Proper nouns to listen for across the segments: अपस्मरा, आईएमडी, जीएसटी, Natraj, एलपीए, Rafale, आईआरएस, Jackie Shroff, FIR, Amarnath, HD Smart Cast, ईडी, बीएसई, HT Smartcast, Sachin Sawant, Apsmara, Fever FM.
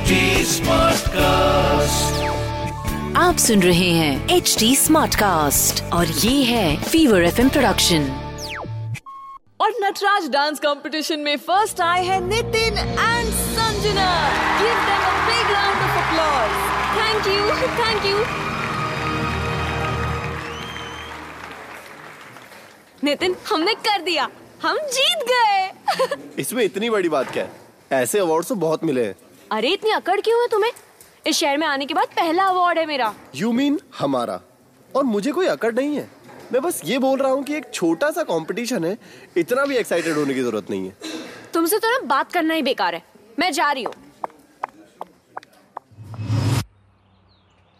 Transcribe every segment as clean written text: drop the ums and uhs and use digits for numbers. HD smart cast. आप सुन रहे हैं HD स्मार्ट कास्ट और ये है फीवर FM प्रोडक्शन। और नटराज डांस कंपटीशन में फर्स्ट आए हैं Nitin and Sanjana. Give them a big round of applause. Thank you, thank you. Nitin, हमने कर दिया, हम जीत गए। इसमें इतनी बड़ी बात क्या है? ऐसे अवार्ड तो बहुत मिले हैं। अरे इतनी अकड़ क्यों है तुम्हें? इस शहर में आने के बाद पहला अवार्ड है मेरा। You mean हमारा? और मुझे कोई अकड़ नहीं है। मैं बस ये बोल रहा हूँ कि एक छोटा सा कंपटीशन है, इतना भी एक्साइटेड होने की जरूरत नहीं है। तुमसे तो ना बात करना ही बेकार है। मैं जा रही हूँ।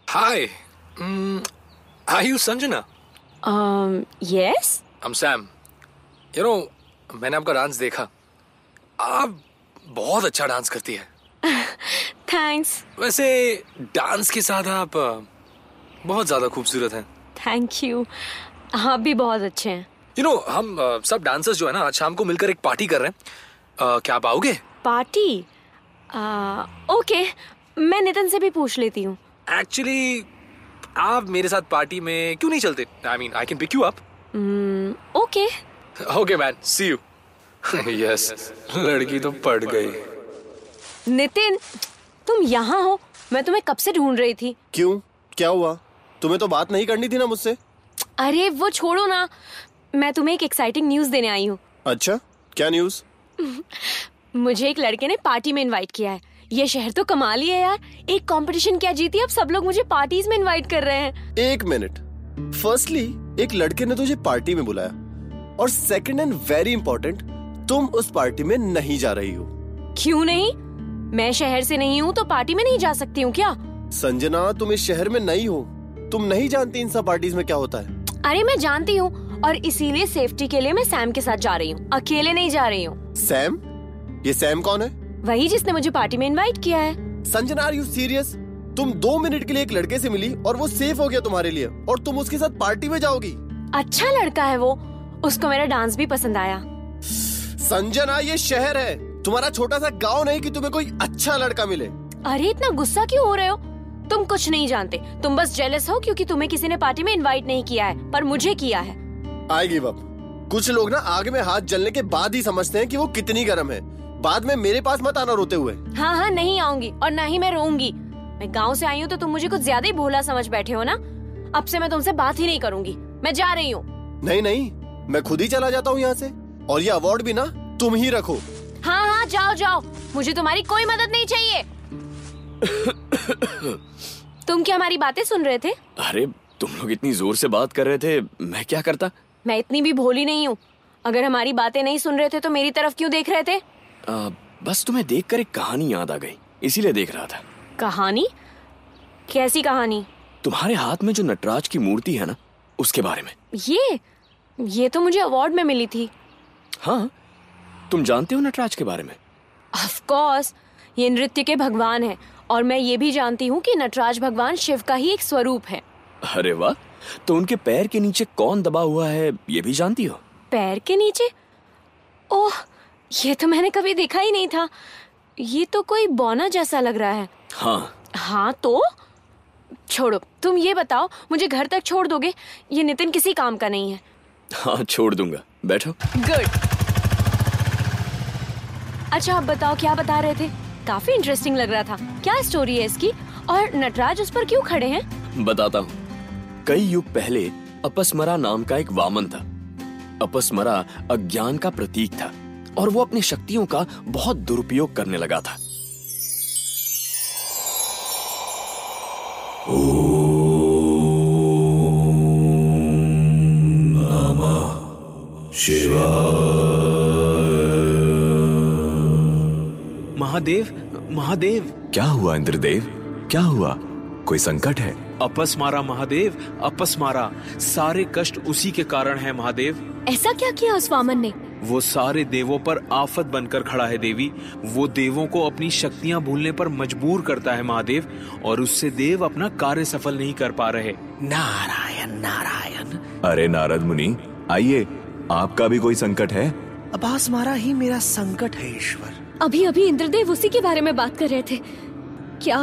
Hi, are you Sanjana? Yes. I'm Sam. You know, मैंने आपका डांस देखा। आप बहुत अच्छा डांस करती है। थैंक्स। वैसे डांस के साथ आप बहुत ज्यादा खूबसूरत हैं। Thank you. आप भी बहुत अच्छे हैं। यू नो, हम सब डांसर्स जो है ना, आज शाम को मिलकर एक पार्टी कर रहे हैं। क्या आप आओगे? पार्टी? ओके, मैं नितिन से भी पूछ लेती हूँ। एक्चुअली आप मेरे साथ पार्टी में क्यों नहीं चलते? I mean, I can pick you up. Okay. Okay man, see you. Yes, लड़की तो पड़ गई। नितिन, तुम यहाँ हो? मैं तुम्हें कब से ढूंढ रही थी। क्यों, क्या हुआ? तुम्हें तो बात नहीं करनी थी ना मुझसे। अरे वो छोड़ो ना, मैं तुम्हें एक एक्साइटिंग न्यूज देने आई हूँ। अच्छा, क्या न्यूज? मुझे एक लड़के ने पार्टी में इनवाइट किया है। ये शहर तो कमाल ही है यार। एक कंपटीशन क्या जीती, अब सब लोग मुझे पार्टीज में इनवाइट कर रहे हैं। एक मिनट, फर्स्टली एक लड़के ने तुझे पार्टी में बुलाया, और सेकेंड एंड वेरी इंपॉर्टेंट, तुम उस पार्टी में नहीं जा रही हो। क्यों नहीं? मैं शहर से नहीं हूँ तो पार्टी में नहीं जा सकती हूँ क्या? संजना, तुम इस शहर में नहीं हो, तुम नहीं जानती इन सब पार्टीज में क्या होता है। अरे मैं जानती हूँ, और इसीलिए सेफ्टी के लिए मैं सैम के साथ जा रही हूँ, अकेले नहीं जा रही हूँ। सैम? ये सैम कौन है? वही जिसने मुझे पार्टी में इन्वाइट किया है। Sanjana, are you serious? तुम 2 मिनट के लिए एक लड़के से मिली और वो सेफ हो गया तुम्हारे लिए, और तुम उसके साथ पार्टी में जाओगी? अच्छा लड़का है वो, उसको मेरा डांस भी पसंद आया। संजना, ये शहर है, तुम्हारा छोटा सा गांव नहीं कि तुम्हें कोई अच्छा लड़का मिले। अरे इतना गुस्सा क्यों हो रहे हो? तुम कुछ नहीं जानते, तुम बस जेलस हो क्योंकि तुम्हें किसी ने पार्टी में इनवाइट नहीं किया है, पर मुझे किया है। I give up. कुछ लोग ना आग में हाथ जलने के बाद ही समझते हैं कि वो कितनी गर्म है। बाद में मेरे पास मत आना रोते हुए। हाँ हाँ, नहीं आऊंगी और न ही मैं रोऊंगी। मैं गाँव से आई हूँ तो तुम मुझे कुछ ज्यादा ही भोला समझ बैठे हो ना। अब से मैं तुमसे बात ही नहीं करूँगी, मैं जा रही हूँ। नहीं, मैं खुद ही चला जाता हूँ यहाँ से, और ये अवार्ड भी ना तुम ही रखो। हाँ हाँ, जाओ जाओ, मुझे तुम्हारी कोई मदद नहीं चाहिए। तुम क्या हमारी बातें सुन रहे थे? अरे तुम लोग इतनी जोर से बात कर रहे थे, मैं क्या करता। मैं इतनी भी भोली नहीं हूँ। अगर हमारी बातें नहीं सुन रहे थे तो मेरी तरफ क्यों देख रहे थे? बस तुम्हें देखकर एक कहानी याद आ गई, इसीलिए देख रहा था। कहानी? कैसी कहानी? तुम्हारे हाथ में जो नटराज की मूर्ति है ना, उसके बारे में। ये तो मुझे अवार्ड में मिली थी। हाँ, तुम जानते हो नटराज के बारे में? ऑफ कोर्स, ये नृत्य के भगवान हैं, और मैं ये भी जानती हूँ कि नटराज भगवान शिव का ही एक स्वरूप है। अरे वाह, तो उनके पैर के नीचे कौन दबा हुआ है ये भी जानती हो? पैर के नीचे? ओह, ये तो मैंने कभी देखा ही नहीं था। ये तो कोई बौना जैसा लग रहा है। हाँ, तो छोड़ो। तुम ये बताओ, मुझे घर तक छोड़ दोगे? ये नितिन किसी काम का नहीं है। हाँ, छोड़ दूंगा, बैठो। गुड। अच्छा आप बताओ, क्या बता रहे थे? काफी इंटरेस्टिंग लग रहा था। क्या स्टोरी है इसकी, और नटराज उस पर क्यों खड़े हैं? बताता हूँ। कई युग पहले अपस्मरा नाम का एक वामन था। अपस्मरा अज्ञान का प्रतीक था, और वो अपनी शक्तियों का बहुत दुरुपयोग करने लगा था। ओम नमः शिवाय। महादेव। क्या हुआ इंद्रदेव, क्या हुआ? कोई संकट है? अपस्मारा महादेव, अपस्मारा। सारे कष्ट उसी के कारण है महादेव। ऐसा क्या किया उस वामन ने? वो सारे देवों पर आफत बनकर खड़ा है देवी। वो देवों को अपनी शक्तियाँ भूलने पर मजबूर करता है महादेव, और उससे देव अपना कार्य सफल नहीं कर पा रहे। नारायण नारायण। अरे नारद मुनि, आइए, आपका भी कोई संकट है? अपस्मारा ही मेरा संकट है ईश्वर। अभी अभी इंद्रदेव उसी के बारे में बात कर रहे थे। क्या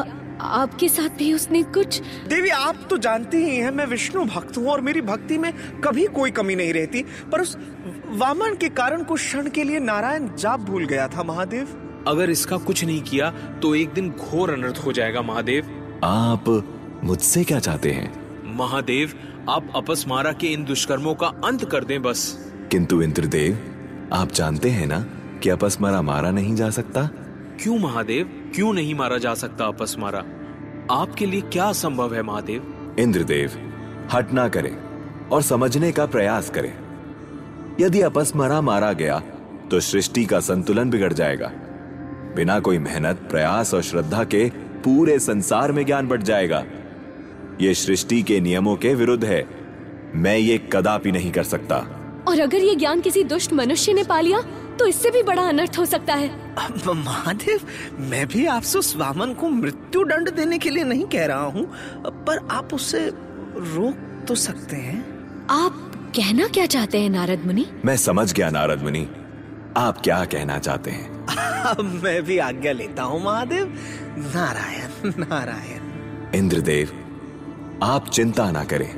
आपके साथ भी उसने कुछ? देवी आप तो जानती ही हैं मैं विष्णु भक्त हूँ और मेरी भक्ति में कभी कोई कमी नहीं रहती, पर उस वामन के कारण कुछ क्षण के लिए नारायण जाप भूल गया था महादेव। अगर इसका कुछ नहीं किया तो एक दिन घोर अनर्थ हो जाएगा महादेव। आप मुझसे क्या चाहते हैं महादेव? आप अपस्मारा के इन दुष्कर्मों का अंत कर दें बस। किंतु इंद्रदेव आप जानते हैं ना कि अपस्मारा मारा नहीं जा सकता। क्यों महादेव, क्यों नहीं मारा जा सकता अपस्मारा? आपके लिए क्या संभव है महादेव? इंद्रदेव हट ना करें और समझने का प्रयास करें। यदि अपस्मारा मारा गया तो सृष्टि का संतुलन बिगड़ जाएगा। बिना कोई मेहनत प्रयास और श्रद्धा के पूरे संसार में ज्ञान बढ़ जाएगा। ये सृष्टि के नियमों के विरुद्ध है, मैं ये कदापि नहीं कर सकता। और अगर ये ज्ञान किसी दुष्ट मनुष्य ने पा लिया तो इससे भी बड़ा अनर्थ हो सकता है। महादेव मैं भी आपसे स्वामन को मृत्यु दंड देने के लिए नहीं कह रहा हूँ, पर आप उसे रोक तो सकते हैं। आप कहना क्या चाहते हैं नारद मुनि? मैं समझ गया नारद मुनि, आप क्या कहना चाहते हैं। मैं भी आज्ञा लेता हूँ महादेव। नारायण नारायण। इंद्रदेव आप चिंता ना करें,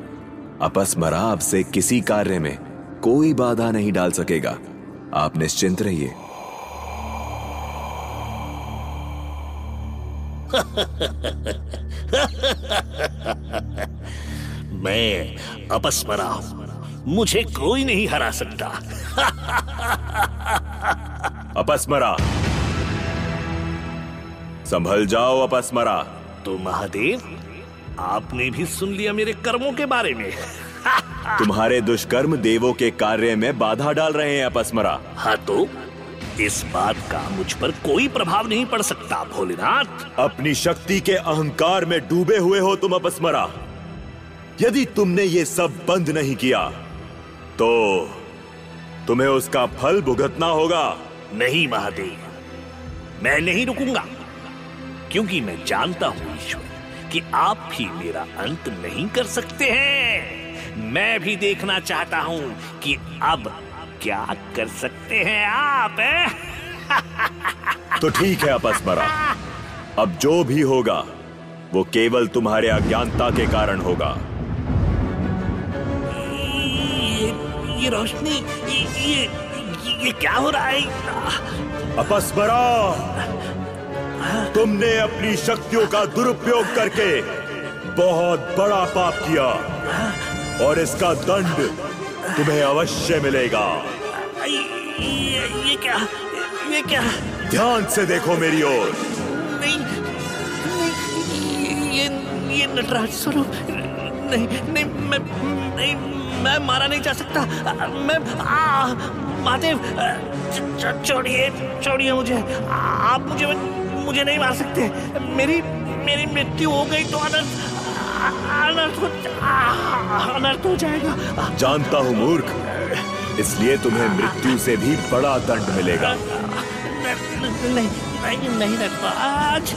अपस्मरा आपसे किसी कार्य में कोई बाधा नहीं डाल सकेगा, आप निश्चिंत रहिए। मैं अपस्मरा हूं, मुझे कोई नहीं हरा सकता। अपस्मरा संभल जाओ अपस्मरा। तो महादेव आपने भी सुन लिया मेरे कर्मों के बारे में। तुम्हारे दुष्कर्म देवों के कार्य में बाधा डाल रहे हैं अपस्मरा। हाँ तो इस बात का मुझ पर कोई प्रभाव नहीं पड़ सकता भोलेनाथ। अपनी शक्ति के अहंकार में डूबे हुए हो तुम अपस्मरा। यदि तुमने ये सब बंद नहीं किया तो तुम्हें उसका फल भुगतना होगा। नहीं महादेव मैं नहीं रुकूंगा, क्योंकि मैं जानता हूँ ईश्वर कि आप भी मेरा अंत नहीं कर सकते हैं। मैं भी देखना चाहता हूँ कि अब क्या कर सकते हैं आप। तो ठीक है अपस्मरा, अब जो भी होगा वो केवल तुम्हारे अज्ञानता के कारण होगा। ये रोशनी, ये क्या हो रहा है? अपस्मरा तुमने अपनी शक्तियों का दुरुपयोग करके बहुत बड़ा पाप किया और इसका दंड तुम्हें अवश्य मिलेगा। ये क्या? ध्यान से देखो मेरी ओर। नहीं, ये नटराज स्वरूप नहीं, मैं मारा नहीं जा सकता। मैं महादेव छोड़िए मुझे, आप मुझे नहीं मार सकते। मेरी मृत्यु हो गई तो अनर्थ हो जाएगा। जानता हूँ मूर्ख, इसलिए तुम्हें मृत्यु से भी बड़ा दंड मिलेगा। नहीं नटराज,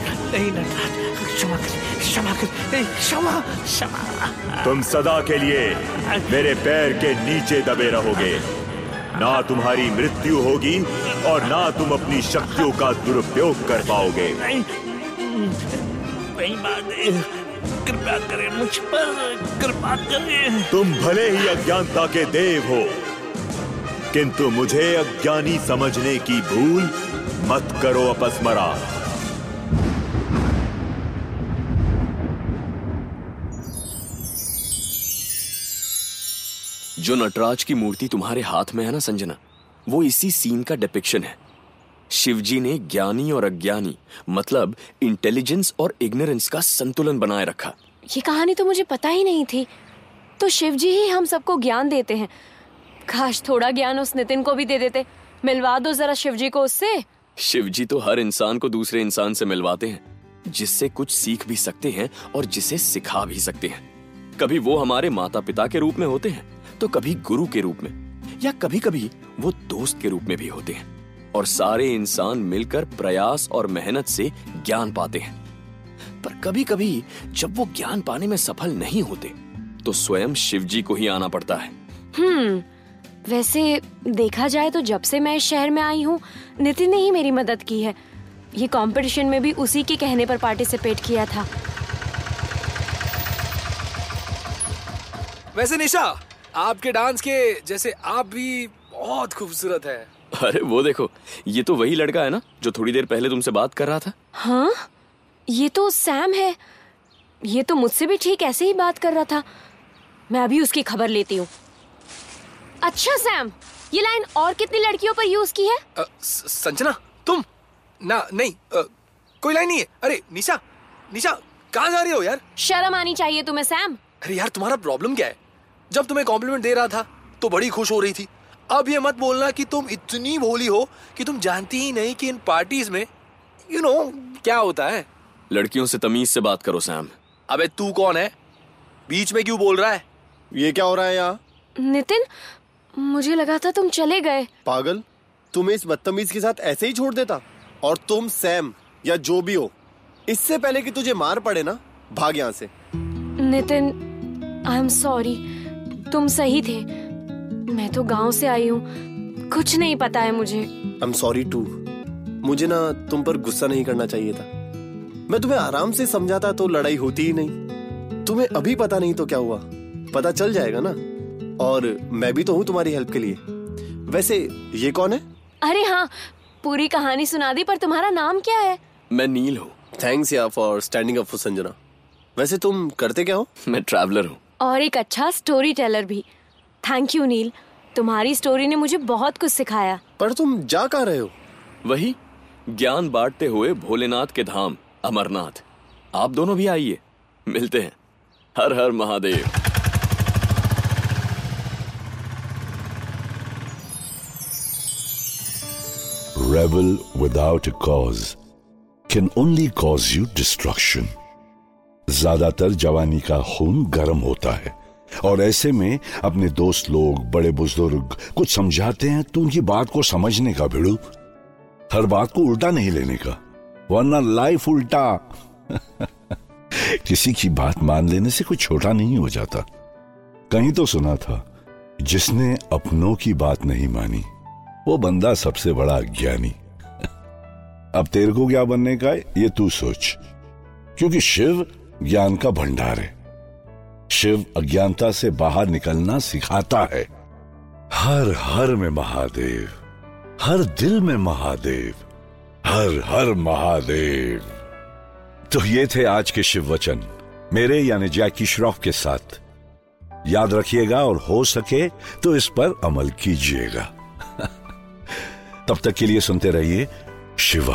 क्षमा। तुम सदा के लिए मेरे पैर के नीचे दबे रहोगे। ना तुम्हारी मृत्यु होगी और ना तुम अपनी शक्तियों का दुरुपयोग कर पाओगे। कृपा करें मुझ पर, कृपा करें। तुम भले ही अज्ञानता के देव हो, किंतु मुझे अज्ञानी समझने की भूल मत करो अपस्मरा। जो नटराज की मूर्ति तुम्हारे हाथ में है ना संजना, वो इसी सीन का डिपिक्शन है। शिवजी ने ज्ञानी और अज्ञानी मतलब इंटेलिजेंस और इग्नोरेंस का संतुलन बनाए रखा। ये कहानी तो मुझे पता ही नहीं थी। तो शिवजी ही हम सबको ज्ञान देते हैं, काश थोड़ा ज्ञान उस नितिन को भी दे देते। मिलवा दो जरा शिवजी को उससे। शिवजी तो हर इंसान को दूसरे इंसान से मिलवाते हैं, जिससे कुछ सीख भी सकते हैं और जिसे सिखा भी सकते हैं। कभी वो हमारे माता पिता के रूप में होते हैं तो कभी गुरु के रूप में, या कभी कभी वो दोस्त के रूप में भी होते हैं। और सारे इंसान मिलकर प्रयास और मेहनत से ज्ञान पाते हैं, पर कभी कभी जब वो ज्ञान पाने में सफल नहीं होते तो स्वयं शिवजी को ही आना पड़ता है। वैसे देखा जाए तो जब से मैं इस शहर में आई हूँ नितिन ने ही मेरी मदद की है। ये कंपटीशन में भी उसी के कहने पर पार्टिसिपेट किया था। वैसे निशा, आपके डांस के जैसे आप भी बहुत खूबसूरत है। अरे वो देखो, ये तो वही लड़का है ना जो थोड़ी देर पहले तुमसे बात कर रहा था। हाँ, ये तो सैम है। ये तो मुझसे भी ठीक ऐसे ही बात कर रहा था। मैं अभी उसकी खबर लेती हूँ। अच्छा सैम, ये लाइन और कितनी लड़कियों पर यूज की है? संजना तुम ना नहीं कोई लाइन नहीं है। अरे निशा, निशा कहाँ जा रही हो यार? शर्म आनी चाहिए तुम्हें सैम। अरे यार तुम्हारा प्रॉब्लम क्या है? जब तुम्हें कॉम्प्लीमेंट दे रहा था तो बड़ी खुश हो रही थी। अब ये मत बोलना कि तुम इतनी भोली हो कि तुम जानती ही नहीं कि इन पार्टीज में क्या होता है। लड़कियों से तमीज से बात करो सैम। अबे तू कौन है? बीच में क्यों बोल रहा है? ये क्या हो रहा है यहाँ? नितिन, मुझे लगा था तुम चले गए। पागल, तुम्हें इस बदतमीज के साथ ऐसे ही छोड़ देता? और तुम सैम या जो भी हो, इससे पहले कि तुझे मार पड़े ना, भाग यहाँ से। नितिन आई एम सॉरी, तुम सही थे। मैं तो गांव से आई हूँ, कुछ नहीं पता है मुझे। I am sorry too. मुझे ना तुम पर गुस्सा नहीं करना चाहिए था। मैं तुम्हें आराम से समझाता तो लड़ाई होती ही नहीं। तुम्हें अभी पता नहीं तो क्या हुआ, पता चल जाएगा ना। और मैं भी तो हूँ तुम्हारी हेल्प के लिए। वैसे ये कौन है? अरे हाँ, पूरी कहानी सुना दी, पर तुम्हारा नाम क्या है? मैं नील हूँ। थैंक्स यार for standing up for Sanjana. वैसे तुम करते क्या हो? मैं ट्रैवलर हूँ और एक अच्छा स्टोरी टेलर भी। थैंक यू नील, तुम्हारी स्टोरी ने मुझे बहुत कुछ सिखाया। पर तुम जा कहाँ रहे हो? वही ज्ञान बांटते हुए भोलेनाथ के धाम अमरनाथ। आप दोनों भी आइए, मिलते हैं। हर हर Mahadev. Rebel without a cause can only cause you destruction. ज्यादातर जवानी का खून गर्म होता है और ऐसे में अपने दोस्त लोग, बड़े बुजुर्ग कुछ समझाते हैं तो उनकी बात को समझने का भिड़ू, हर बात को उल्टा नहीं लेने का, वरना लाइफ उल्टा। किसी की बात मान लेने से कुछ छोटा नहीं हो जाता। कहीं तो सुना था, जिसने अपनों की बात नहीं मानी वो बंदा सबसे बड़ा अज्ञानी। अब तेरे को क्या बनने का है ये तू सोच, क्योंकि शिव ज्ञान का भंडार है। शिव अज्ञानता से बाहर निकलना सिखाता है। हर हर में महादेव, हर दिल में महादेव, हर हर महादेव। तो ये थे आज के शिव वचन मेरे यानी जैकी श्रॉफ के साथ। याद रखिएगा और हो सके तो इस पर अमल कीजिएगा। तब तक के लिए सुनते रहिए शिवा।